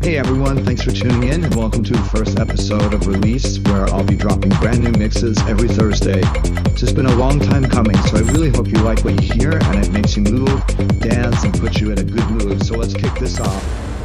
Hey everyone, thanks for tuning in and welcome to the first episode of Release, where I'll be dropping brand new mixes every Thursday. It's just been a long time coming, so I really hope you like what you hear and it makes you move, dance, and puts you in a good mood. So let's kick this off.